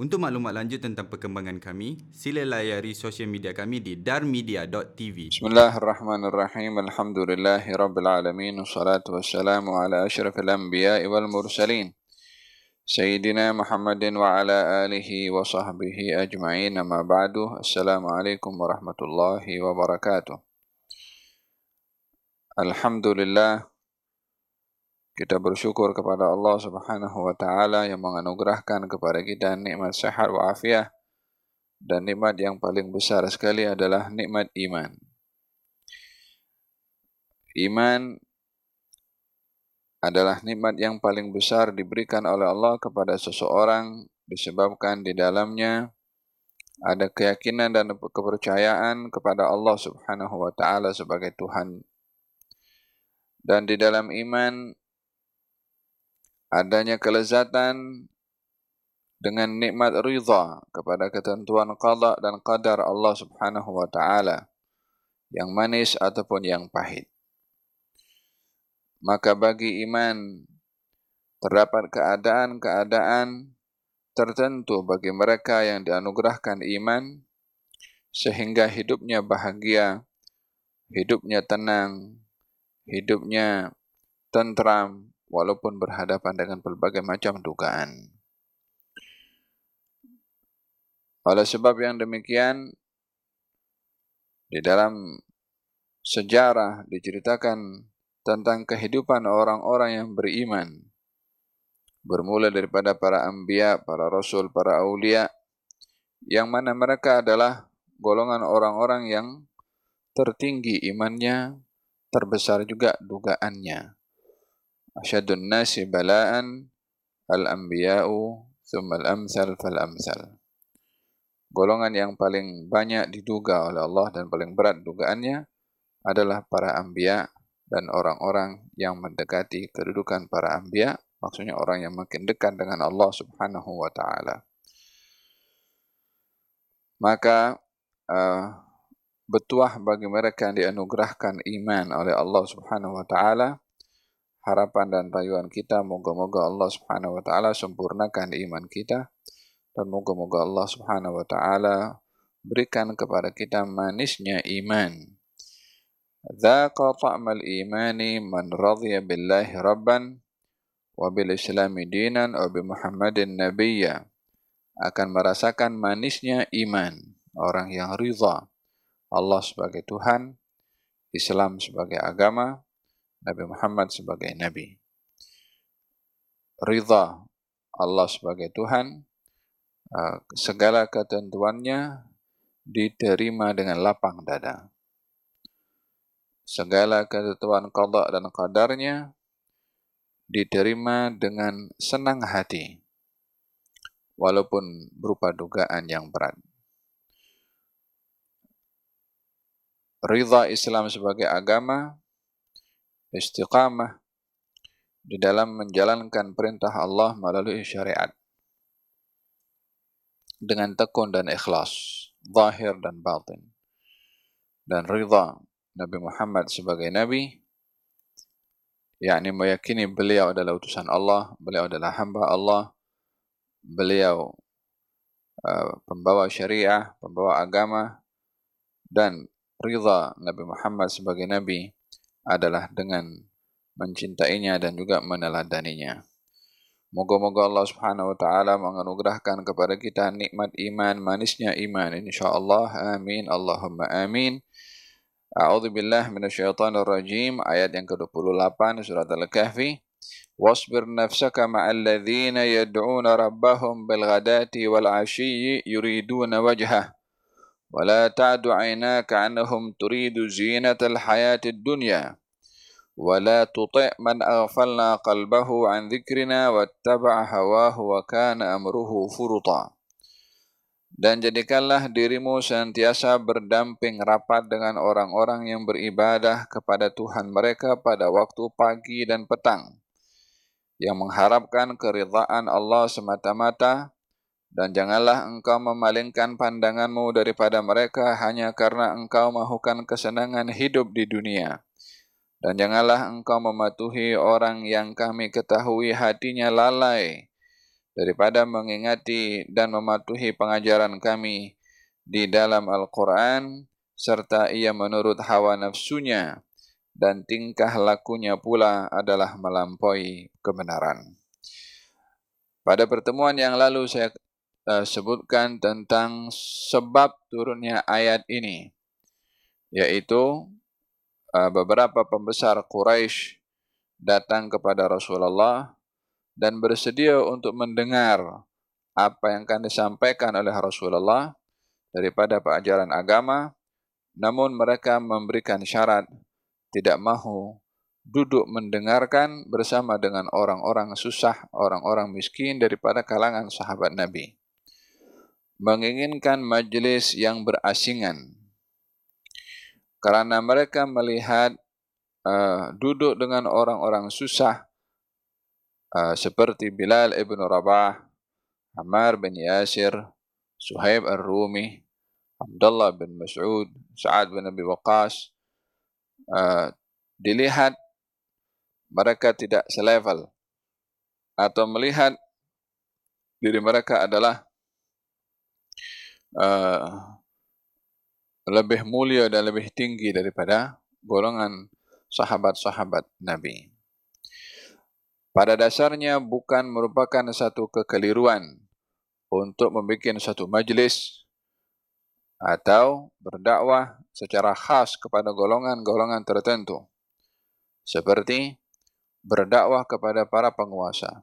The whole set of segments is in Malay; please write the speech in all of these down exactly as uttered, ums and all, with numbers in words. Untuk maklumat lanjut tentang perkembangan kami, sila layari sosial media kami di darmedia dot t v. Bismillahirrahmanirrahim. Alhamdulillahirrabbilalamin. Wassalatu wassalamu ala ashrafil anbiya wal mursalin. Sayyidina Muhammadin wa ala alihi wa sahbihi ajma'in. Amma ba'du. Assalamualaikum warahmatullahi wabarakatuh. Alhamdulillah. Kita bersyukur kepada Allah Subhanahu wa taala yang menganugerahkan kepada kita nikmat sihat wa afiah, dan nikmat yang paling besar sekali adalah nikmat iman. Iman adalah nikmat yang paling besar diberikan oleh Allah kepada seseorang, disebabkan di dalamnya ada keyakinan dan kepercayaan kepada Allah Subhanahu wa taala sebagai Tuhan. Dan di dalam iman adanya kelezatan dengan nikmat ridha kepada ketentuan qada dan qadar Allah Subhanahu wa taala, yang manis ataupun yang pahit. Maka bagi iman terdapat keadaan-keadaan tertentu bagi mereka yang dianugerahkan iman, sehingga hidupnya bahagia, hidupnya tenang, hidupnya tentram, walaupun berhadapan dengan pelbagai macam dugaan. Oleh sebab yang demikian, di dalam sejarah diceritakan tentang kehidupan orang-orang yang beriman, bermula daripada para anbiya, para rasul, para aulia, yang mana mereka adalah golongan orang-orang yang tertinggi imannya, terbesar juga dugaannya. Asyadun nasi bala'an al-anbiya'u thumma al-amthal fal-amthal. Golongan yang paling banyak diduga oleh Allah dan paling berat dugaannya adalah para anbiya dan orang-orang yang mendekati kedudukan para anbiya, maksudnya orang yang makin dekat dengan Allah Subhanahu wa taala. Maka uh, bertuah bagi mereka yang dianugerahkan iman oleh Allah Subhanahu wa taala. Harapan dan rayuan kita, moga-moga Allah Subhanahu wa taala sempurnakan iman kita, dan moga-moga Allah Subhanahu wa taala berikan kepada kita manisnya iman. Dzaqa ta'mal imani man radhiya billahi rabban wa bil islami dinan wa bi Muhammadin nabiyya. Akan merasakan manisnya iman orang yang ridha Allah sebagai Tuhan, Islam sebagai agama, Nabi Muhammad sebagai Nabi. Ridha Allah sebagai Tuhan, segala ketentuannya diterima dengan lapang dada. Segala ketentuan qada dan qadarnya diterima dengan senang hati, walaupun berupa dugaan yang berat. Ridha Islam sebagai agama, istiqamah di dalam menjalankan perintah Allah melalui syariat dengan tekun dan ikhlas, zahir dan batin. Dan ridha Nabi Muhammad sebagai Nabi, yakni meyakini beliau adalah utusan Allah, beliau adalah hamba Allah, beliau uh, pembawa syariah, pembawa agama. Dan ridha Nabi Muhammad sebagai Nabi adalah dengan mencintainya dan juga meneladaninya. Moga-moga Allah Subhanahu wa taala menganugerahkan kepada kita nikmat iman, manisnya iman, insya-Allah. Amin. Allahumma amin. A'udzubillahi minasyaitonir rajim. Ayat yang kedua puluh lapan surah Al-Kahfi. Wasbir nafsaka ma'al ladzina yad'una rabbahum bil ghadati wal 'ashiyyi yuriduna wajhah. ولا تعد عيناك عنهم تريد زينة الحياة الدنيا ولا تطع من أغفلنا قلبه عن ذكرنا واتبع هواه وكان أمره فرطا. Dan jadikanlah dirimu sentiasa berdamping rapat dengan orang-orang yang beribadah kepada Tuhan mereka pada waktu pagi dan petang, yang mengharapkan keridhaan Allah semata-mata. Dan janganlah engkau memalingkan pandanganmu daripada mereka hanya karena engkau mahukan kesenangan hidup di dunia. Dan janganlah engkau mematuhi orang yang kami ketahui hatinya lalai daripada mengingati dan mematuhi pengajaran kami di dalam Al-Quran, serta ia menurut hawa nafsunya dan tingkah lakunya pula adalah melampaui kebenaran. Pada pertemuan yang lalu saya uh, sebutkan tentang sebab turunnya ayat ini, yaitu uh, beberapa pembesar Quraisy datang kepada Rasulullah dan bersedia untuk mendengar apa yang akan disampaikan oleh Rasulullah daripada pengajaran agama, namun mereka memberikan syarat tidak mahu duduk mendengarkan bersama dengan orang-orang susah, orang-orang miskin daripada kalangan sahabat Nabi, menginginkan majlis yang berasingan. Karena mereka melihat uh, duduk dengan orang-orang susah uh, seperti Bilal ibn Rabah, Ammar bin Yasir, Suhaib al-Rumi, Abdullah bin Mas'ud, Sa'ad bin Abi Waqqas, uh, dilihat mereka tidak selevel, atau melihat diri mereka adalah uh, lebih mulia dan lebih tinggi daripada golongan sahabat-sahabat Nabi. Pada dasarnya bukan merupakan satu kekeliruan untuk membuat satu majlis atau berdakwah secara khas kepada golongan-golongan tertentu, seperti berdakwah kepada para penguasa,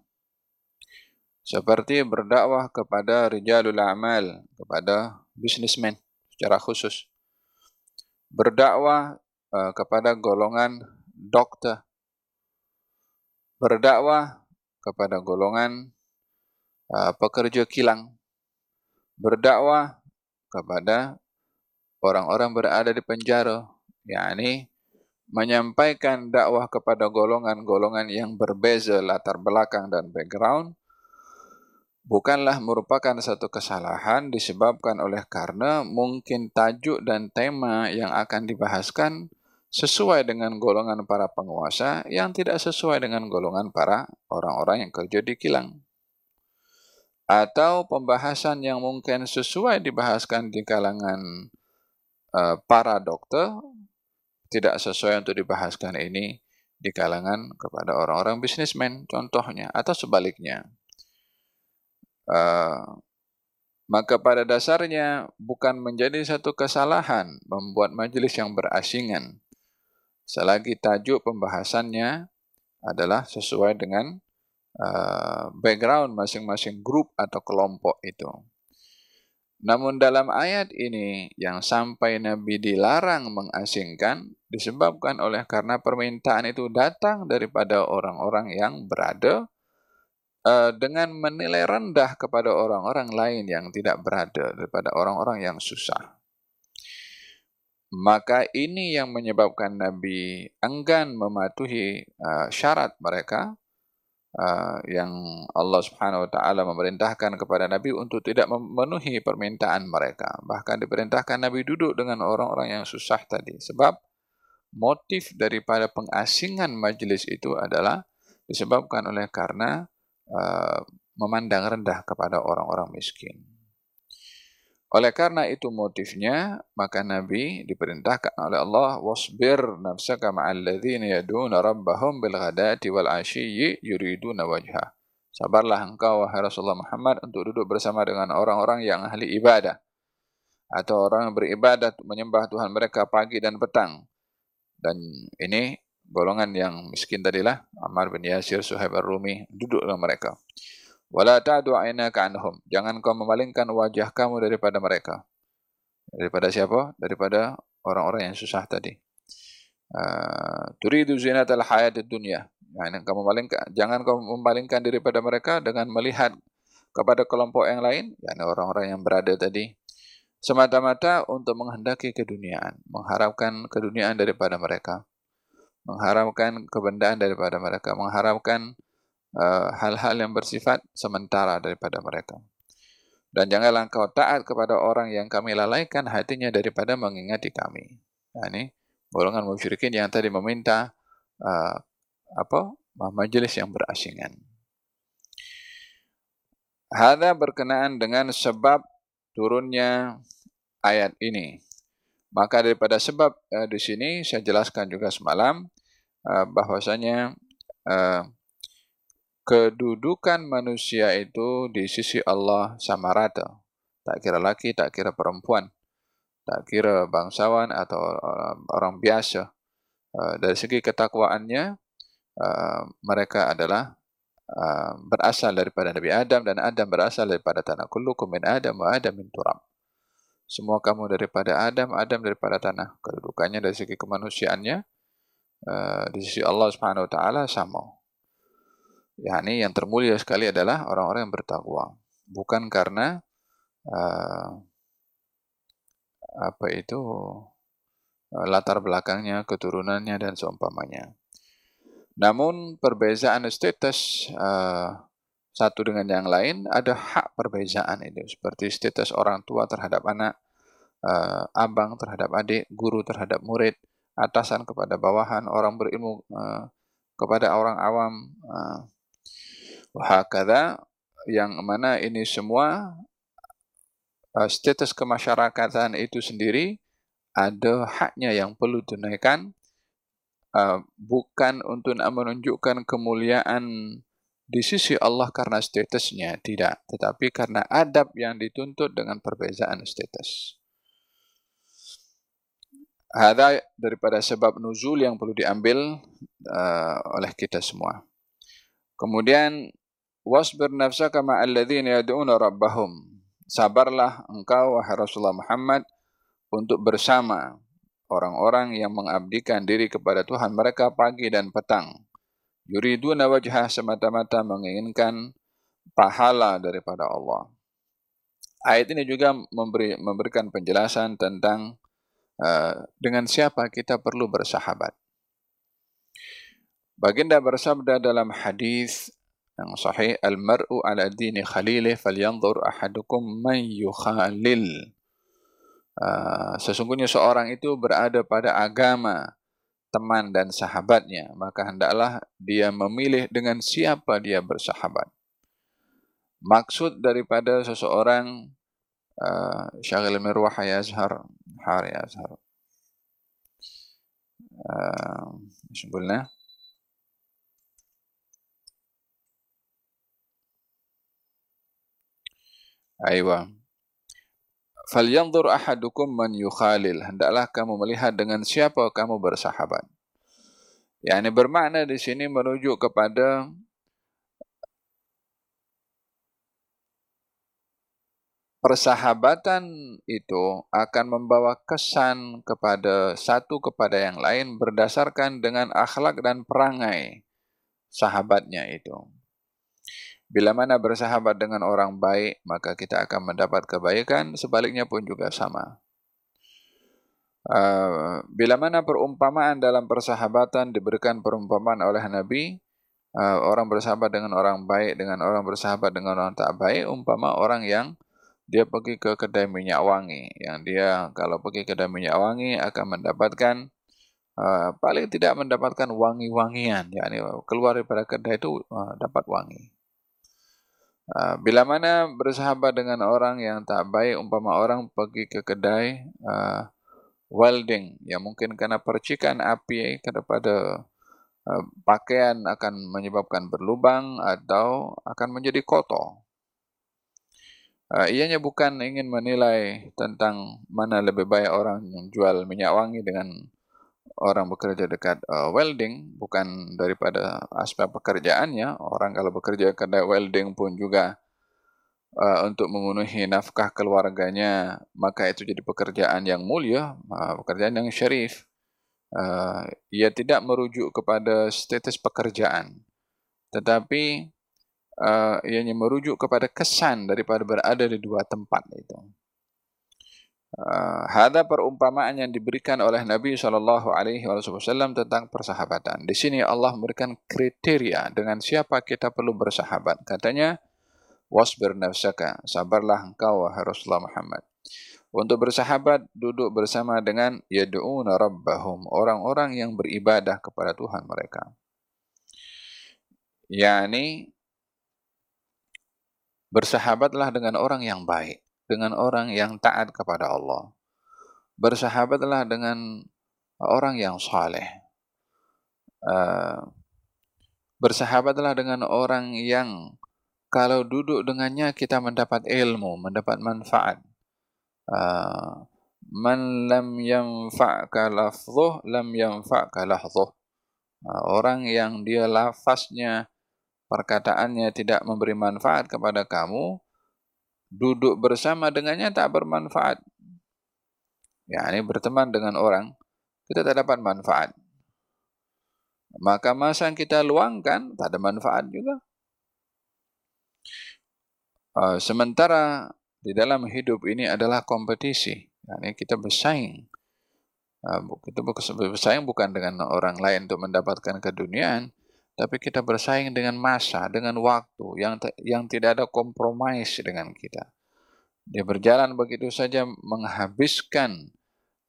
seperti berdakwah kepada rijalul amal, kepada businessman secara khusus, berdakwah uh, kepada golongan dokter, berdakwah kepada golongan uh, pekerja kilang, berdakwah kepada orang-orang berada di penjara, yakni menyampaikan dakwah kepada golongan-golongan yang berbeza latar belakang dan background. Bukanlah merupakan satu kesalahan disebabkan oleh karena mungkin tajuk dan tema yang akan dibahaskan sesuai dengan golongan para penguasa yang tidak sesuai dengan golongan para orang-orang yang kerja di kilang. Atau pembahasan yang mungkin sesuai dibahaskan di kalangan uh, para dokter tidak sesuai untuk dibahaskan ini di kalangan kepada orang-orang bisnismen contohnya, atau sebaliknya. Uh, maka pada dasarnya bukan menjadi satu kesalahan membuat majelis yang berasingan selagi tajuk pembahasannya adalah sesuai dengan uh, background masing-masing grup atau kelompok itu. Namun dalam ayat ini yang sampai Nabi dilarang mengasingkan disebabkan oleh karena permintaan itu datang daripada orang-orang yang berada dengan menilai rendah kepada orang-orang lain yang tidak berada, daripada orang-orang yang susah. Maka ini yang menyebabkan Nabi enggan mematuhi uh, syarat mereka uh, yang Allah Subhanahu Wa Taala memerintahkan kepada Nabi untuk tidak memenuhi permintaan mereka. Bahkan diperintahkan Nabi duduk dengan orang-orang yang susah tadi. Sebab motif daripada pengasingan majlis itu adalah disebabkan oleh karena Uh, memandang rendah kepada orang-orang miskin. Oleh karena itu motifnya, maka Nabi diperintahkan oleh Allah, wasbir nafsaka ma'al ladzina yad'una rabbahum bil ghadati wal 'ashiyyi yuriduna wajha. Sabarlah engkau wahai Rasulullah Muhammad untuk duduk bersama dengan orang-orang yang ahli ibadah atau orang yang beribadah menyembah Tuhan mereka pagi dan petang. Dan ini golongan yang miskin tadilah, Ammar bin Yasir, Suhaib al-Rumi, duduklah mereka. Wala ta'du 'ainaka 'anhum. Jangan kau memalingkan wajah kamu daripada mereka. Daripada siapa? Daripada orang-orang yang susah tadi. Turidu zinatal hayatid dunya. Jangan kau memalingkan, jangan kau memalingkan daripada mereka dengan melihat kepada kelompok yang lain, yakni orang-orang yang berada tadi, semata-mata untuk menghendaki keduniaan, mengharapkan keduniaan daripada mereka, mengharapkan kebendaan daripada mereka, mengharapkan uh, hal-hal yang bersifat sementara daripada mereka. Dan janganlah engkau taat kepada orang yang kami lalaikan hatinya daripada mengingati kami. Nah, ini golongan musyrikin yang tadi meminta uh, apa majelis yang berasingan. Hadza berkenaan dengan sebab turunnya ayat ini. Maka daripada sebab uh, di sini saya jelaskan juga semalam uh, bahwasanya uh, kedudukan manusia itu di sisi Allah sama rata. Tak kira laki, tak kira perempuan, tak kira bangsawan atau orang, orang biasa. Uh, dari segi ketakwaannya, uh, mereka adalah uh, berasal daripada Nabi Adam, dan Adam berasal daripada tanah. Kullukum min Adam wa Adam min turab. Semua kamu daripada Adam, Adam daripada tanah. Kedudukannya dari segi kemanusiaannya uh, di sisi Allah Subhanahu Wa Taala sama. Yani yang termulia sekali adalah orang-orang yang bertakwa, bukan karena uh, apa itu uh, latar belakangnya, keturunannya dan seumpamanya. Namun perbezaan status uh, satu dengan yang lain, ada hak perbezaan itu. Seperti status orang tua terhadap anak, uh, abang terhadap adik, guru terhadap murid, atasan kepada bawahan, orang berilmu uh, kepada orang awam. Uh, Hakadha, yang mana ini semua uh, status kemasyarakatan itu sendiri, ada haknya yang perlu tunaikan. Uh, bukan untuk menunjukkan kemuliaan di sisi Allah karena statusnya, tidak. Tetapi karena adab yang dituntut dengan perbezaan status. Hadza daripada sebab nuzul yang perlu diambil uh, oleh kita semua. Kemudian, wasbir nafsaka ma'alladzina yad'una rabbahum. Sabarlah engkau, wahai Rasulullah Muhammad, untuk bersama orang-orang yang mengabdikan diri kepada Tuhan mereka pagi dan petang. Yuriduna wajhah, semata-mata menginginkan pahala daripada Allah. Ayat ini juga memberi, memberikan penjelasan tentang uh, dengan siapa kita perlu bersahabat. Baginda bersabda dalam hadis yang sahih, al-mar'u ala dini khalilih falyanzur ahadukum man yukhalil. Uh, sesungguhnya seorang itu berada pada agama teman dan sahabatnya, maka hendaklah dia memilih dengan siapa dia bersahabat. Maksud daripada seseorang, uh, Syaghil Mirwah Yazhar, Hari Yazhar, uh, sebelumnya, Aywa. Falyanzur ahadukum man yukhalil. Hendaklah kamu melihat dengan siapa kamu bersahabat. Yang ini bermakna di sini merujuk kepada persahabatan itu akan membawa kesan kepada satu kepada yang lain berdasarkan dengan akhlak dan perangai sahabatnya itu. Bila mana bersahabat dengan orang baik, maka kita akan mendapat kebaikan, sebaliknya pun juga sama. Uh, bila mana perumpamaan dalam persahabatan diberikan perumpamaan oleh Nabi, uh, orang bersahabat dengan orang baik, dengan orang bersahabat dengan orang tak baik, umpama orang yang dia pergi ke kedai minyak wangi, yang dia kalau pergi ke kedai minyak wangi akan mendapatkan, uh, paling tidak mendapatkan wangi-wangian, yakni keluar daripada kedai itu uh, dapat wangi. Bila mana bersahabat dengan orang yang tak baik, umpama orang pergi ke kedai uh, welding, yang mungkin karena percikan api kepada uh, pakaian akan menyebabkan berlubang atau akan menjadi kotor. Uh, ianya bukan ingin menilai tentang mana lebih baik orang yang jual minyak wangi dengan orang bekerja dekat uh, welding, bukan daripada aspek pekerjaannya. Orang kalau bekerja kedai welding pun juga uh, untuk memenuhi nafkah keluarganya, maka itu jadi pekerjaan yang mulia, uh, pekerjaan yang syarif. Uh, ia tidak merujuk kepada status pekerjaan, tetapi uh, ianya merujuk kepada kesan daripada berada di dua tempat itu. Uh, Hadza perumpamaan yang diberikan oleh Nabi sallallahu alaihi wasallam tentang persahabatan. Di sini Allah memberikan kriteria dengan siapa kita perlu bersahabat. Katanya, wasbir nafsaka, sabarlah engkau, wahai Rasulullah Muhammad, untuk bersahabat, duduk bersama dengan yad'una rabbahum, orang-orang yang beribadah kepada Tuhan mereka. Yani Bersahabatlah dengan orang yang baik, dengan orang yang taat kepada Allah. Bersahabatlah dengan orang yang saleh. Uh, bersahabatlah dengan orang yang kalau duduk dengannya kita mendapat ilmu, mendapat manfaat. Uh, Man lam yanfa'ka lafzuh, lam yanfa'ka lahzuh. Uh, orang yang dia lafaznya, perkataannya tidak memberi manfaat kepada kamu, duduk bersama dengannya tak bermanfaat. Ya, ini berteman dengan orang, kita tak dapat manfaat. Maka masa yang kita luangkan, tak ada manfaat juga. Uh, sementara di dalam hidup ini adalah kompetisi. Ini kita bersaing. Kita bersaing bukan dengan orang lain untuk mendapatkan keduniaan, tapi kita bersaing dengan masa, dengan waktu yang yang tidak ada kompromis dengan kita. Dia berjalan begitu saja menghabiskan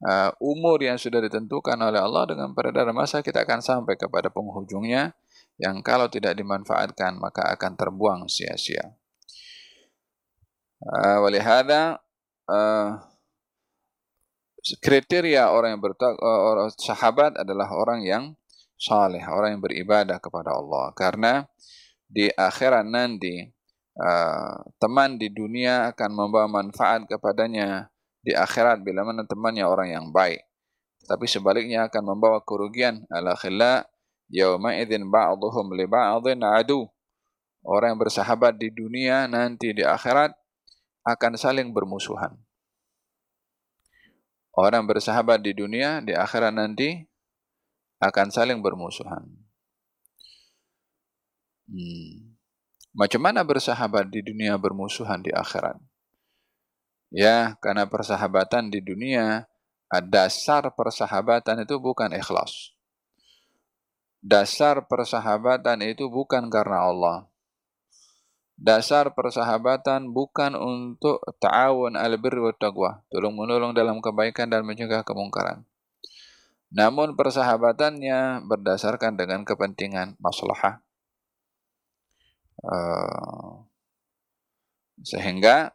uh, umur yang sudah ditentukan oleh Allah. Dengan peredaran masa kita akan sampai kepada penghujungnya yang kalau tidak dimanfaatkan maka akan terbuang sia-sia. Uh, walihada uh, kriteria orang yang bertakwa, orang sahabat adalah orang yang saleh, orang yang beribadah kepada Allah. Karena di akhirat nanti uh, teman di dunia akan membawa manfaat kepadanya di akhirat bila mana temannya orang yang baik. Tapi sebaliknya akan membawa kerugian. Al-akhilla yauma idzin ba'dhuhum li ba'dhin adu. Orang yang bersahabat di dunia nanti di akhirat akan saling bermusuhan. Orang bersahabat di dunia, di akhirat nanti akan saling bermusuhan. Hmm. Macam mana bersahabat di dunia bermusuhan di akhirat? Ya, karena persahabatan di dunia, dasar persahabatan itu bukan ikhlas. Dasar persahabatan itu bukan karena Allah. Dasar persahabatan bukan untuk ta'awun al-birri wa taqwa, tolong-menolong dalam kebaikan dan mencegah kemungkaran. Namun persahabatannya berdasarkan dengan kepentingan maslahah. Uh, sehingga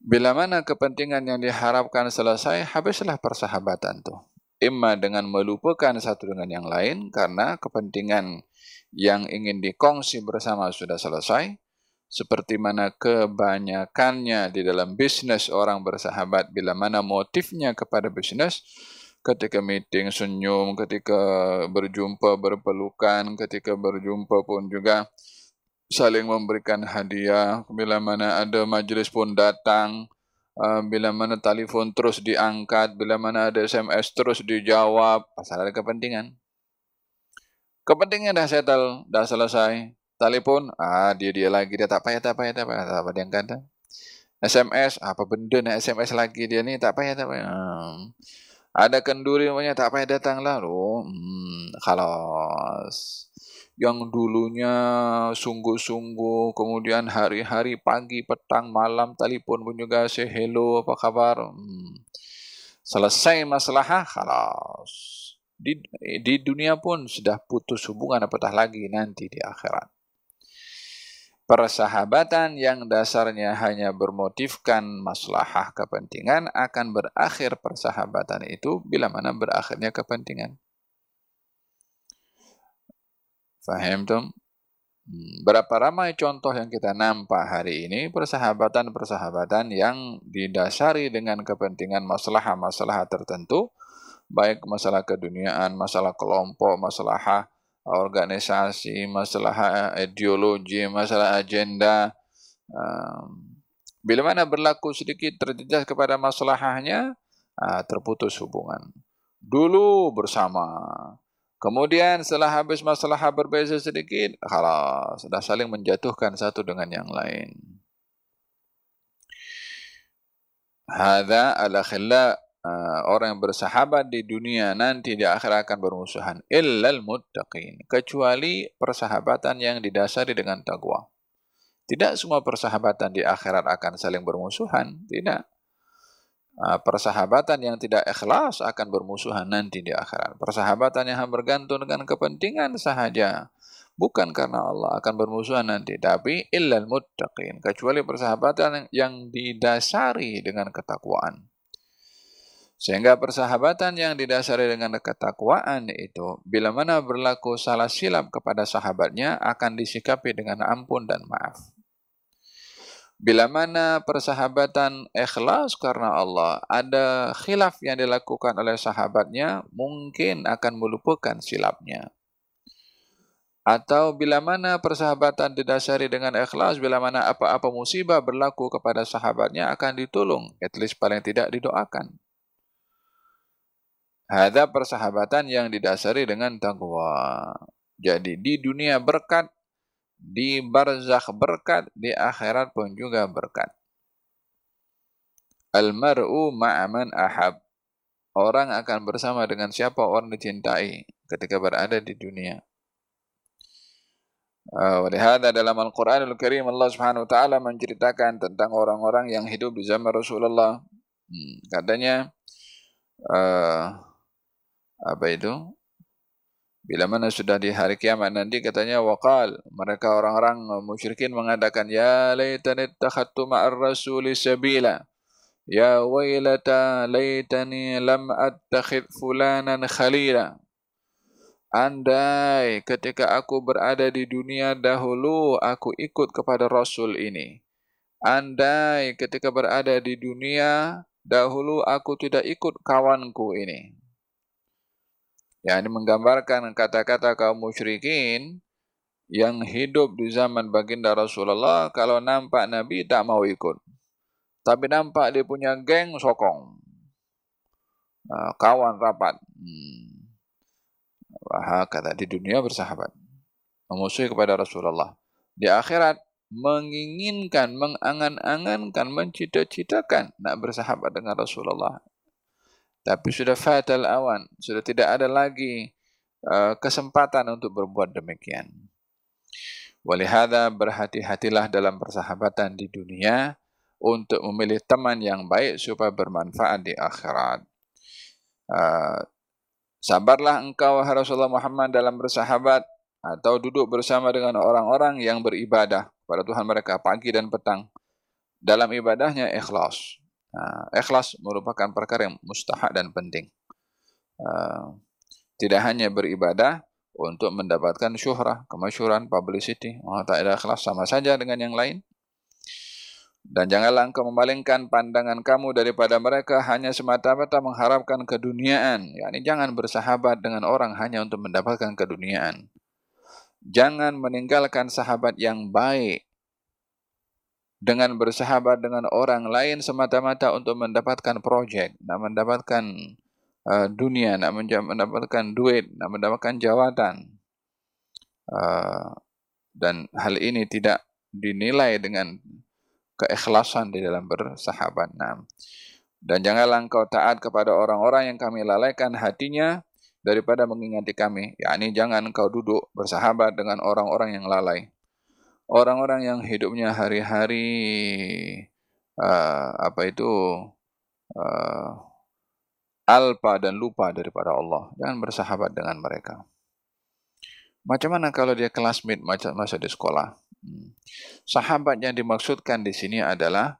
bila mana kepentingan yang diharapkan selesai, habislah persahabatan tuh. Imma dengan melupakan satu dengan yang lain karena kepentingan yang ingin dikongsi bersama sudah selesai, seperti mana kebanyakannya di dalam bisnis orang bersahabat bila mana motifnya kepada bisnis, ketika meeting senyum, ketika berjumpa berpelukan, ketika berjumpa pun juga saling memberikan hadiah, bila mana ada majelis pun datang, bila mana telefon terus diangkat, bila mana ada S M S terus dijawab, pasal ada kepentingan. Kepentingan dah settle, dah selesai. Telepon, ah dia-dia lagi, dia tak payah, tak payah, tak payah, tak payah kata. S M S, apa benda nak S M S lagi dia ni, tak payah, tak payah. Hmm. Ada kenduri namanya, tak payah datang lah. Oh, hmm, khalas. Yang dulunya sungguh-sungguh, kemudian hari-hari, pagi, petang, malam, telepon pun juga, say hello, apa khabar. Hmm. Selesai masalah, khalas. Di, di dunia pun sudah putus hubungan, apatah lagi nanti di akhirat. Persahabatan yang dasarnya hanya bermotifkan maslahah kepentingan akan berakhir persahabatan itu bila mana berakhirnya kepentingan. Faham tum? Berapa ramai contoh yang kita nampak hari ini persahabatan-persahabatan yang didasari dengan kepentingan maslahah-maslahah tertentu, baik masalah keduniaan, masalah kelompok, masalah organisasi, masalah ideologi, masalah agenda. Bila mana berlaku sedikit terjejas kepada masalahnya, terputus hubungan. Dulu bersama, kemudian setelah habis masalah berbeza sedikit, khalas, sudah saling menjatuhkan satu dengan yang lain. Hadza al-akhilla. Uh, orang yang bersahabat di dunia nanti di akhirat akan bermusuhan. Illal muttaqin, kecuali persahabatan yang didasari dengan taqwa. Tidak semua persahabatan di akhirat akan saling bermusuhan. Tidak. uh, Persahabatan yang tidak ikhlas akan bermusuhan nanti di akhirat. Persahabatan yang bergantung dengan kepentingan sahaja, bukan karena Allah akan bermusuhan nanti, tapi illal muttaqin, kecuali persahabatan yang didasari dengan ketakwaan. Sehingga persahabatan yang didasari dengan ketakwaan itu, bila mana berlaku salah silap kepada sahabatnya, akan disikapi dengan ampun dan maaf. Bila mana persahabatan ikhlas karena Allah, ada khilaf yang dilakukan oleh sahabatnya, mungkin akan melupakan silapnya. Atau bila mana persahabatan didasari dengan ikhlas, bila mana apa-apa musibah berlaku kepada sahabatnya akan ditolong, at least paling tidak didoakan. Hadza persahabatan yang didasari dengan taqwa. Jadi di dunia berkat, di barzakh berkat, di akhirat pun juga berkat. Al-mar'u ma'aman ahab. Orang akan bersama dengan siapa orang dicintai ketika berada di dunia. Oleh hada dalam Al-Quranul Karim Allah Subhanahu Wa Taala menceritakan tentang orang-orang yang hidup di zaman Rasulullah. Hmm, katanya uh, apa itu? Bila mana sudah di hari kiamat nanti katanya waqal, mereka orang-orang musyrikin mengatakan ya laitani takhattu ma'ar rasuli sabila. Ya wailata laitani lam attakhid fulanan khalila. Andai ketika aku berada di dunia dahulu, aku ikut kepada Rasul ini. Andai ketika berada di dunia dahulu, aku tidak ikut kawanku ini. Ya, ini menggambarkan kata-kata kaum musyrikin yang hidup di zaman baginda Rasulullah, kalau nampak Nabi tak mau ikut. Tapi nampak dia punya geng sokong. Kawan rapat. Hmm. Wah, kata di dunia bersahabat, memusuhi kepada Rasulullah. Di akhirat menginginkan, mengangan-angankan, mencita-citakan nak bersahabat dengan Rasulullah. Tapi sudah fatal awan, sudah tidak ada lagi uh, kesempatan untuk berbuat demikian. Walihada berhati-hatilah dalam persahabatan di dunia untuk memilih teman yang baik supaya bermanfaat di akhirat. Uh, Sabarlah engkau, wahai Rasulullah Muhammad, dalam bersahabat atau duduk bersama dengan orang-orang yang beribadah kepada Tuhan mereka pagi dan petang. Dalam ibadahnya ikhlas. Nah, ikhlas merupakan perkara yang mustahak dan penting. Uh, tidak hanya beribadah untuk mendapatkan syuhrah, kemasyhuran, publicity. Oh, tak ada ikhlas sama saja dengan yang lain. Dan janganlah engkau memalingkan pandangan kamu daripada mereka hanya semata-mata mengharapkan keduniaan. Yakni jangan bersahabat dengan orang hanya untuk mendapatkan keduniaan. Jangan meninggalkan sahabat yang baik dengan bersahabat dengan orang lain semata-mata untuk mendapatkan projek, nak mendapatkan uh, dunia, nak mendapatkan duit, nak mendapatkan jawatan. Uh, dan hal ini tidak dinilai dengan keikhlasan di dalam bersahabat. Nah, dan janganlah engkau taat kepada orang-orang yang kami lalaikan hatinya daripada mengingati kami. Yakni jangan engkau duduk bersahabat dengan orang-orang yang lalai, orang-orang yang hidupnya hari-hari uh, apa itu uh, alpa dan lupa daripada Allah. Jangan bersahabat dengan mereka. Macam mana kalau dia classmate masa di sekolah? Sahabat yang dimaksudkan di sini adalah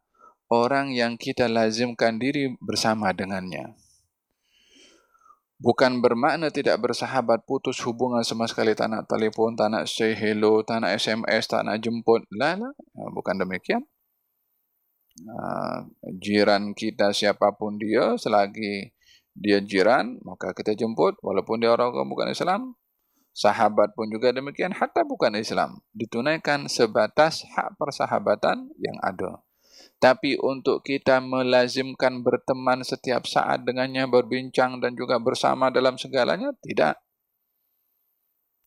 orang yang kita lazimkan diri bersama dengannya. Bukan bermakna tidak bersahabat, putus hubungan sama sekali, tak nak telefon, tak nak say hello, tak nak S M S, tak nak jemput. Lah, lah. Bukan demikian. Jiran kita siapapun dia, selagi dia jiran, maka kita jemput walaupun dia orang bukan Islam. Sahabat pun juga demikian, hatta bukan Islam. Ditunaikan sebatas hak persahabatan yang ada. Tapi untuk kita melazimkan berteman setiap saat dengannya, berbincang dan juga bersama dalam segalanya, tidak.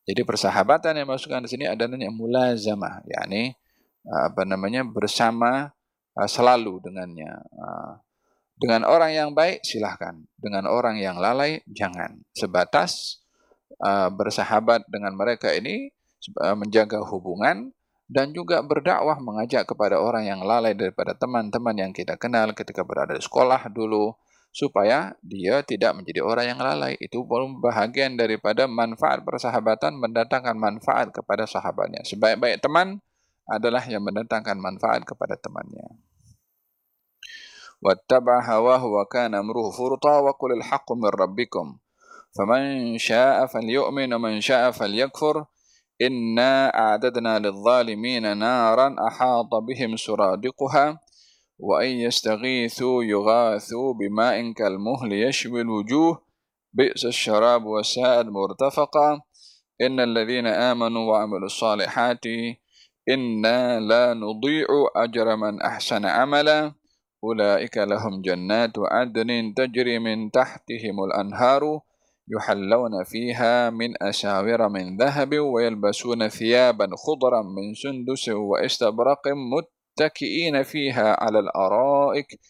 Jadi persahabatan yang masukkan di sini adalah yang mulazamah, yakni apa namanya bersama selalu dengannya. Dengan orang yang baik silahkan, dengan orang yang lalai jangan. Sebatas Uh, bersahabat dengan mereka ini, uh, menjaga hubungan dan juga berdakwah, mengajak kepada orang yang lalai daripada teman-teman yang kita kenal ketika berada di sekolah dulu, supaya dia tidak menjadi orang yang lalai. Itu bahagian daripada manfaat persahabatan, mendatangkan manfaat kepada sahabatnya. Sebaik-baik teman adalah yang mendatangkan manfaat kepada temannya. Wattaba'a hawahu wa kana amruhu furta wa qul al-haqqu min rabbikum faman syaa'a falyu'min wa man syaa'a falyakfur inna a'tadna lidh-dhalimina naran ahata bihim suradiquha wa in yastaghithu yughathu bima'in kalmuhli yashwi al-wujuh bi'sa ash-sharab wa sa'at murtafaqa innal ladhina amanu wa 'amilus salihati inna la nudhi'u ajra man ahsana 'amala ulaika lahum jannatu adnin tajri min tahtihimul anharu yuhallawna fiha min asawira min dhahabin wa yalbasuna thiyaban khudran min sundusin wa istabraqin muttaki'ina fiha 'alal ara'ik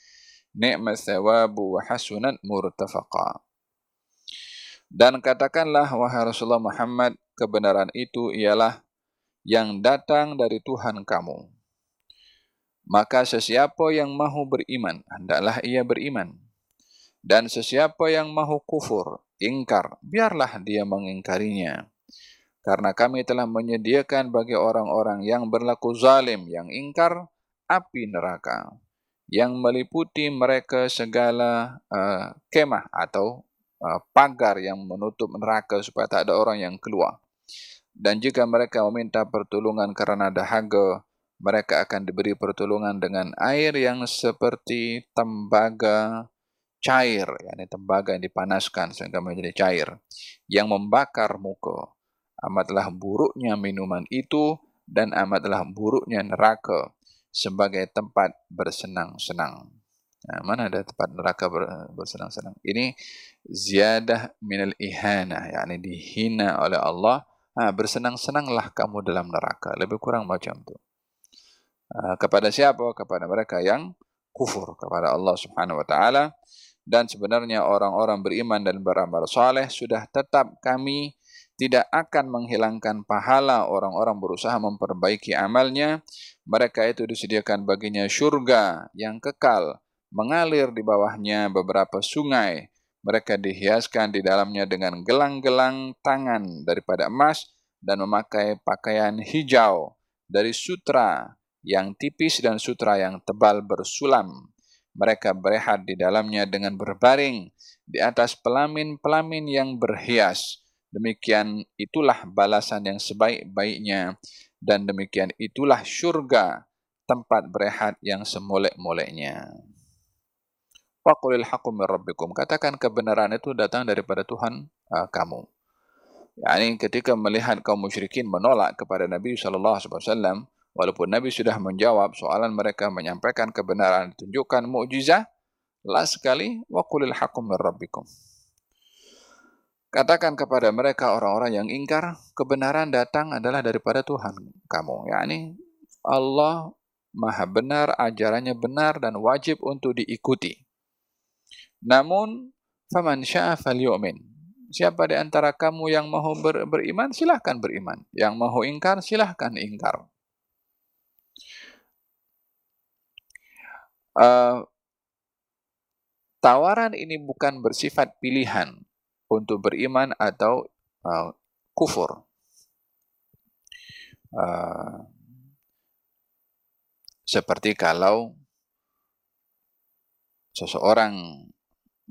ni'ma thawabu wa hasunat murtafaqa. Dan katakanlah wahai Rasulullah Muhammad, kebenaran itu ialah yang datang dari Tuhan kamu. Maka sesiapa yang mahu beriman, hendaklah ia beriman. Dan sesiapa yang mahu kufur, ingkar, biarlah dia mengingkarinya. Karena kami telah menyediakan bagi orang-orang yang berlaku zalim, yang ingkar, api neraka, yang meliputi mereka segala uh, kemah atau uh, pagar yang menutup neraka supaya tak ada orang yang keluar. Dan jika mereka meminta pertolongan karena dahaga, mereka akan diberi pertolongan dengan air yang seperti tembaga cair, yakni tembaga yang dipanaskan sehingga menjadi cair, yang membakar muka. Amatlah buruknya minuman itu dan amatlah buruknya neraka sebagai tempat bersenang-senang. Nah, mana ada tempat neraka bersenang-senang? Ini ziyadah minal ihanah, yakni dihina oleh Allah. Ha, bersenang-senanglah kamu dalam neraka. Lebih kurang macam tu. Kepada siapa? Kepada mereka yang kufur kepada Allah Subhanahu Wa Taala. Dan sebenarnya orang-orang beriman dan beramal soleh sudah tetap kami tidak akan menghilangkan pahala orang-orang berusaha memperbaiki amalnya. Mereka itu disediakan baginya syurga yang kekal, mengalir di bawahnya beberapa sungai. Mereka dihiaskan di dalamnya dengan gelang-gelang tangan daripada emas dan memakai pakaian hijau dari sutra yang tipis dan sutra yang tebal bersulam. Mereka berehat di dalamnya dengan berbaring di atas pelamin-pelamin yang berhias. Demikian itulah balasan yang sebaik-baiknya, dan demikian itulah syurga, tempat berehat yang semolek-moleknya. Wa qulil haqqu min rabbikum, katakan kebenaran itu datang daripada Tuhan uh, kamu. Yani ketika melihat kaum musyrikin menolak kepada Nabi sallallahu alaihi wasallam, walaupun Nabi sudah menjawab soalan mereka, menyampaikan kebenaran, tunjukkan mukjizat, last sekali wa qulil haqqu min rabbikum. Katakan kepada mereka orang-orang yang ingkar, kebenaran datang adalah daripada Tuhan kamu. Yani Allah Maha benar, ajarannya benar dan wajib untuk diikuti. Namun faman syaa'a falyu'min. Siapa di antara kamu yang mahu ber- beriman, silahkan beriman. Yang mahu ingkar, silahkan ingkar. Uh, tawaran ini bukan bersifat pilihan untuk beriman atau uh, kufur. Uh, seperti kalau seseorang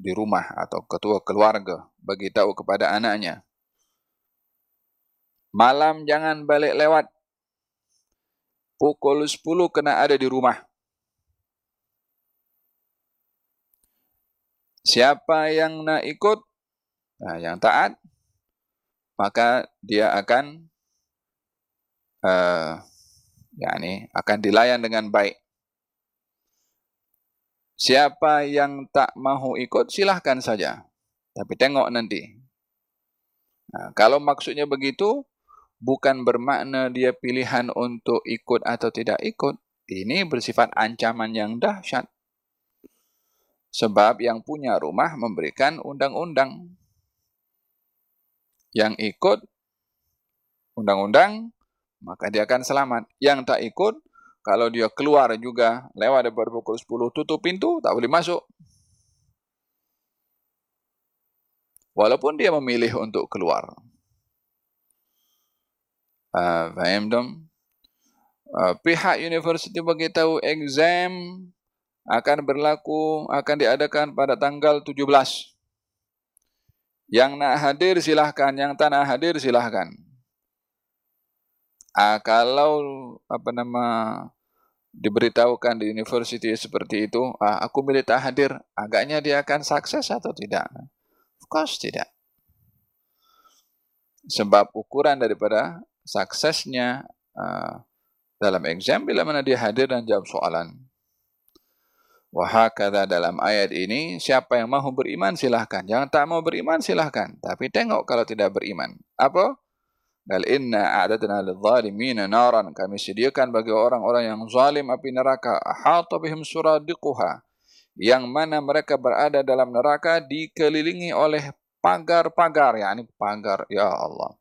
di rumah atau ketua keluarga beritahu kepada anaknya, malam jangan balik lewat, pukul sepuluh kena ada di rumah. Siapa yang nak ikut, nah, yang taat, maka dia akan, uh, yakni akan dilayan dengan baik. Siapa yang tak mahu ikut, silahkan saja. Tapi tengok nanti. Nah, kalau maksudnya begitu, bukan bermakna dia pilihan untuk ikut atau tidak ikut. Ini bersifat ancaman yang dahsyat. Sebab yang punya rumah memberikan undang-undang. Yang ikut undang-undang, maka dia akan selamat. Yang tak ikut, kalau dia keluar juga lewat daripada pukul sepuluh, tutup pintu, tak boleh masuk. walaupun dia memilih untuk keluar. Uh, faham tak? Uh, pihak universiti beritahu exam akan berlaku, akan diadakan pada tanggal tujuh belas. Yang nak hadir silahkan, yang tak nak hadir silahkan. Uh, kalau apa nama diberitahukan di universiti seperti itu, ah, aku milih tak hadir, agaknya dia akan sukses atau tidak? Of course tidak. Sebab ukuran daripada suksesnya ah, dalam exam bila mana dia hadir dan jawab soalan. Wa hakadha dalam ayat ini, siapa yang mahu beriman silahkan, yang tak mau beriman silahkan. Tapi tengok kalau tidak beriman. Apa? Al inna a'adna lil zalimin naran, kami sediakan bagi orang-orang yang zalim api neraka, ahata bihim suradiquha, yang mana mereka berada dalam neraka dikelilingi oleh pagar-pagar, yakni pagar, ya Allah.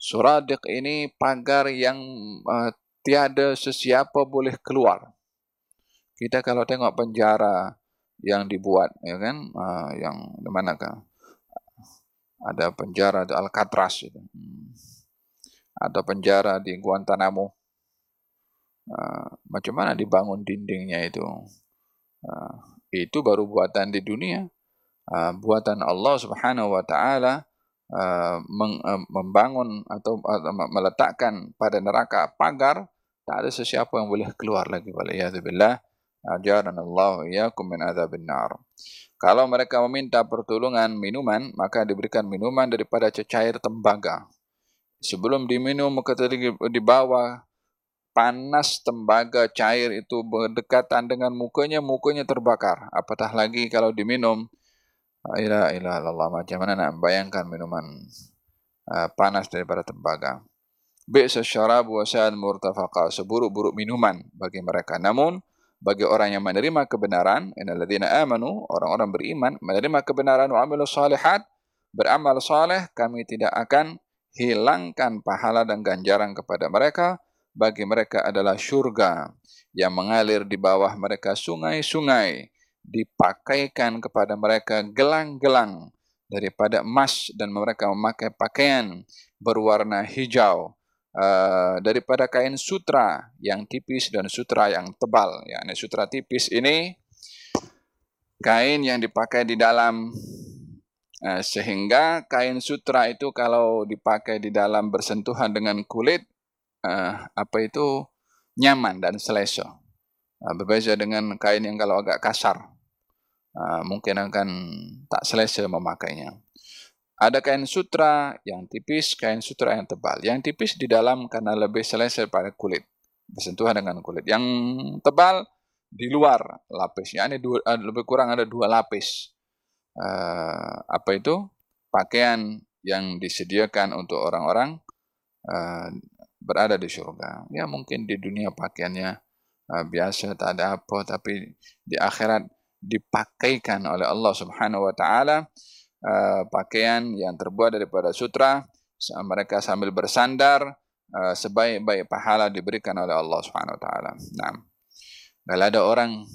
Suradiq ini pagar yang uh, tiada sesiapa boleh keluar. Kita kalau tengok penjara yang dibuat, ya kan, uh, yang di manakah? Ada penjara di Alcatraz itu. Hmm. Atau penjara di Guantanamo. Uh, macam mana dibangun dindingnya itu? Uh, itu baru buatan di dunia. Uh, buatan Allah Subhanahu Wa Taala uh, uh, membangun atau uh, meletakkan pada neraka pagar, tak ada sesiapa yang boleh keluar lagi. Waliyahzubillah. Ajaranallahu iyyakum min adzabin nar. Kalau mereka meminta pertolongan minuman, maka diberikan minuman daripada cecair tembaga. Sebelum diminum, maka di bawah panas tembaga cair itu berdekatan dengan mukanya, mukanya terbakar. Apatah lagi kalau diminum. Ila ila Allah, macam mana nak bayangkan minuman uh, panas daripada tembaga. Bi'sa syarab wa sa'al murtafaqa, seburuk-buruk minuman bagi mereka. Namun bagi orang yang menerima kebenaran, innal ladzina amanu, orang-orang beriman, menerima kebenaran wa amilus solihat, beramal saleh, kami tidak akan hilangkan pahala dan ganjaran kepada mereka. Bagi mereka adalah syurga yang mengalir di bawah mereka sungai-sungai, dipakaikan kepada mereka gelang-gelang daripada emas, dan mereka memakai pakaian berwarna hijau uh, daripada kain sutra yang tipis dan sutra yang tebal. Yakni sutra tipis ini kain yang dipakai di dalam, sehingga kain sutra itu kalau dipakai di dalam bersentuhan dengan kulit, uh, apa itu nyaman dan selesa. Uh, berbeza dengan kain yang kalau agak kasar, uh, mungkin akan tak selesa memakainya. Ada kain sutra yang tipis, kain sutra yang tebal. Yang tipis di dalam karena lebih selesa pada kulit, bersentuhan dengan kulit. Yang tebal di luar lapisnya, ini dua, lebih kurang ada dua lapis. Uh, apa itu pakaian yang disediakan untuk orang-orang uh, berada di syurga. Ya mungkin di dunia pakaiannya uh, biasa, tak ada apa, tapi di akhirat dipakaikan oleh Allah Subhanahu Wa Taala uh, pakaian yang terbuat daripada sutra. Mereka sambil bersandar, uh, sebaik-baik pahala diberikan oleh Allah Subhanahu Wa Taala. Nah. Kalau ada orang,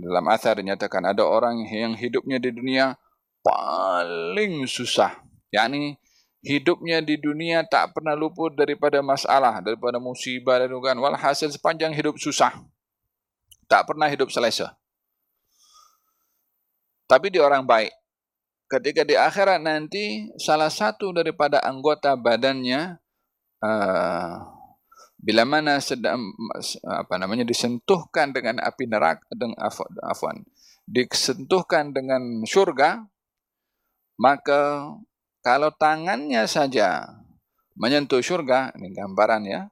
dalam athar dinyatakan ada orang yang hidupnya di dunia paling susah. Yakni hidupnya di dunia tak pernah luput daripada masalah, daripada musibah, dan dugaan. Walhasil sepanjang hidup susah. Tak pernah hidup selesa. Tapi dia orang baik. Ketika di akhirat nanti, salah satu daripada anggota badannya uh, bila mana sedang apa namanya disentuhkan dengan api neraka, dengan afwan, disentuhkan dengan syurga, maka kalau tangannya saja menyentuh syurga, ini gambarannya,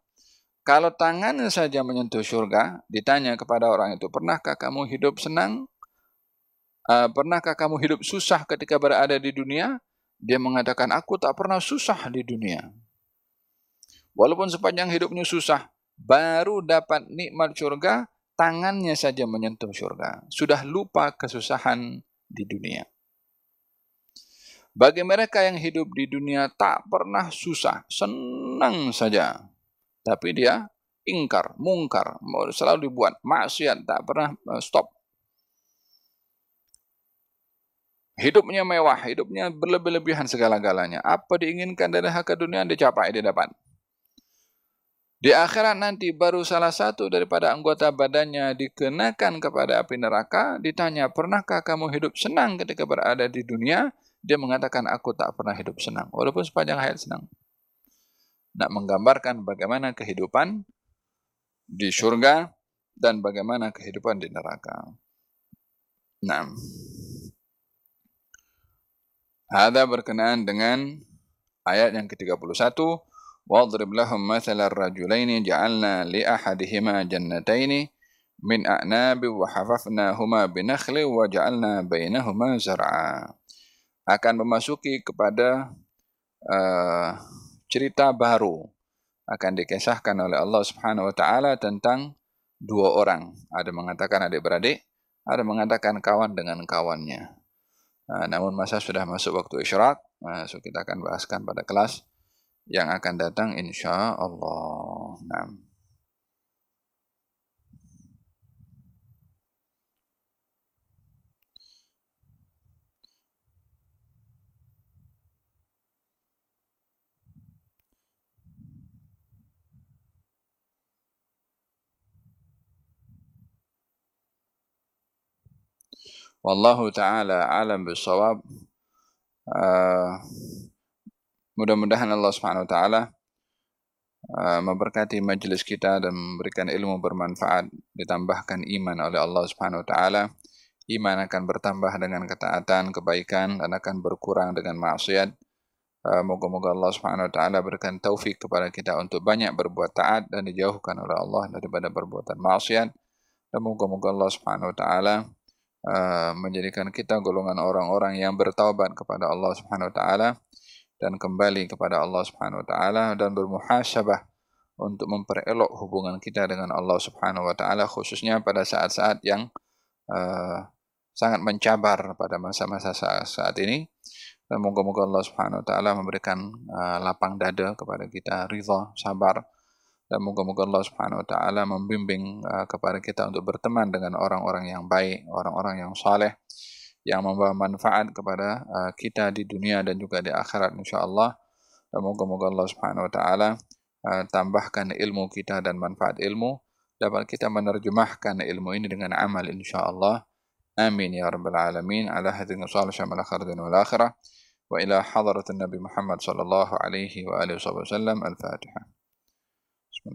kalau tangannya saja menyentuh syurga, ditanya kepada orang itu, pernahkah kamu hidup senang, pernahkah kamu hidup susah ketika berada di dunia? Dia mengatakan, aku tak pernah susah di dunia. Walaupun sepanjang hidupnya susah, baru dapat nikmat syurga, tangannya saja menyentuh syurga. Sudah lupa kesusahan di dunia. Bagi mereka yang hidup di dunia tak pernah susah, senang saja. Tapi dia ingkar, mungkar, selalu dibuat maksiat, tak pernah stop. Hidupnya mewah, hidupnya berlebih-lebihan segala-galanya. Apa diinginkan dari harta dunia, dicapai, dia dapat. Di akhirat nanti baru salah satu daripada anggota badannya dikenakan kepada api neraka. Ditanya, pernahkah kamu hidup senang ketika berada di dunia? Dia mengatakan, aku tak pernah hidup senang. Walaupun sepanjang hayat senang. Nak menggambarkan bagaimana kehidupan di syurga dan bagaimana kehidupan di neraka. Nah. Hada berkenaan dengan ayat yang ke tiga puluh satu. وَاضْرِبْ لَهُمْ مَثَلَ الرَّجُلَيْنِ جَعَلْنَا لِأَحَدِهِمَا جَنَّتَيْنِ مِنْ أَعْنَابٍ وَحَفَفْنَاهُمَا بِنَخْلٍ وَجَعَلْنَا بَيْنَهُمَا زَرْعًا. Akan memasuki kepada uh, cerita baru. Akan dikisahkan oleh Allah Subhanahu Wa Taala tentang dua orang. Ada mengatakan adik-beradik, ada mengatakan kawan dengan kawannya. Uh, namun masa sudah masuk waktu isyraq, uh, so kita akan bahaskan pada kelas yang akan datang insya Allah. Nah. Wallahu ta'ala alam bisawab. Uh, mudah-mudahan Allah Subhanahu Wa Ta'ala uh, memberkati majlis kita dan memberikan ilmu bermanfaat, ditambahkan iman oleh Allah Subhanahu Wa Ta'ala. Iman akan bertambah dengan ketaatan, kebaikan, dan akan berkurang dengan maksiat. Uh, moga-moga Allah Subhanahu Wa Ta'ala berikan taufik kepada kita untuk banyak berbuat taat dan dijauhkan oleh Allah daripada perbuatan maksiat. Dan moga-moga Allah Subhanahu Wa Ta'ala Uh, menjadikan kita golongan orang-orang yang bertaubat kepada Allah Subhanahu Wa Taala dan kembali kepada Allah Subhanahu Wa Taala dan bermuhasabah untuk memperelok hubungan kita dengan Allah Subhanahu Wa Taala, khususnya pada saat-saat yang uh, sangat mencabar pada masa-masa saat ini. Dan moga-moga Allah Subhanahu Wa Taala memberikan uh, lapang dada kepada kita, ridha, sabar. Dan moga-moga Allah Subhanahu Wa Ta'ala membimbing uh, kepada kita untuk berteman dengan orang-orang yang baik, orang-orang yang saleh, yang membawa manfaat kepada uh, kita di dunia dan juga di akhirat insyaAllah. Dan moga-moga Allah Subhanahu Wa Ta'ala uh, tambahkan ilmu kita dan manfaat ilmu, dapat kita menerjemahkan ilmu ini dengan amal insyaAllah. Amin ya Rabbal Alamin. Ala hadin sallallahu alaihi wa akhirah. Wa ila hadratin Nabi Muhammad sallallahu alaihi wa alihi wa sallam. Al-Fatihah. بسم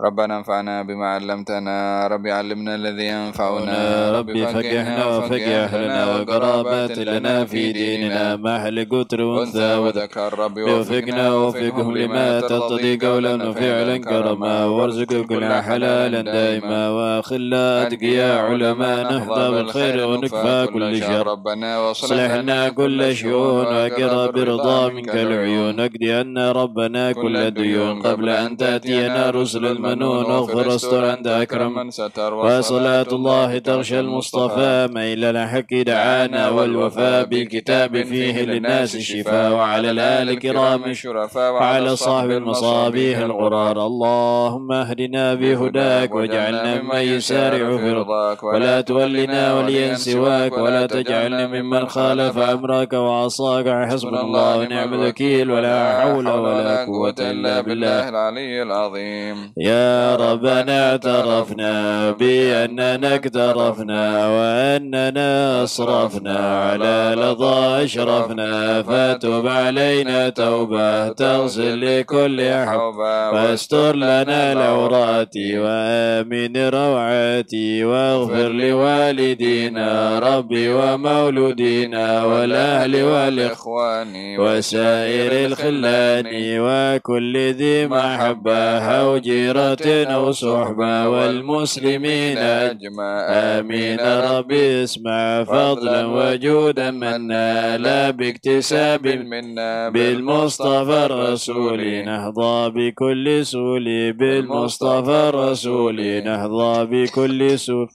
ربنا انفعنا بما علمتنا ربي علمنا الذي ينفعنا ربي فقهنا وفقه أهلنا وقرابات لنا في ديننا ما أهل قتر وانثى وذكر ربي وفقنا وفقهم لما تقتضي قولا وفعلا كرما وارزق كل حلالا دائما وخلا أتقيا علماء نهضى بالخير ونكفى كل شر اصلحنا كل شؤون واقر برضا منك العيون اقضي عنا ربنا كل ديون قبل أن تأتينا رسل المنون واغفر استر عند أكرم وصلاة الله تغشى المصطفى ميل الحق دعانا والوفاء بالكتاب فيه للناس الشفاء وعلى الآل الكرام الشرفاء وعلى صاحب المصابيح الغرار اللهم اهدنا بهداك واجعلنا ممن يسارع في رضاك ولا تولنا وليا سواك ولا تجعلنا ممن خالف أمرك وعصاك حسبنا الله ونعم الوكيل ولا حول ولا قوة إلا بالله العلي العظيم يا ربنا اعترفنا بأننا اقترفنا وأننا أسرفنا على لظى أشرفنا فتب علينا توبة تغسل لكل حوبة واستر لنا العورات وآمن روعاتي واغفر لوالدينا ربي ومولودينا والأهل والإخوان وسائر الخلان وكل ذي محبة هوجي أو صحبة والمسلمين أجمع آمين ربي اسمع فضلا وجودا منا لا باكتساب منا بالمصطفى الرسول نهضى بكل سول بالمصطفى الرسول نهضى بكل سول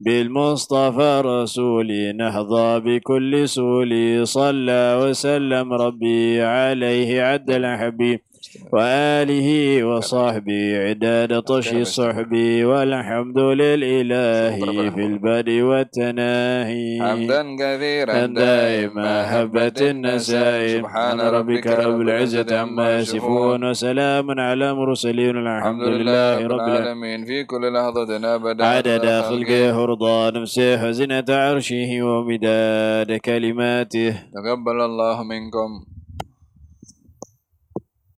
بالمصطفى رسولي نهضى بكل سولي صلى وسلم ربي عليه عد الحبيب وآله وصحبي عداد طشي صحبي والحمد للإله في البدء والتناهي حمدا كثيرا دائما هبت النسائم سبحان ربك رب العزة عما يصفون وسلام على المرسلين الحمد لله رب العالمين في كل لحظة أبدا عدد خلقه رضا نفسه وزنة عرشه ومداد كلماته تقبل الله منكم.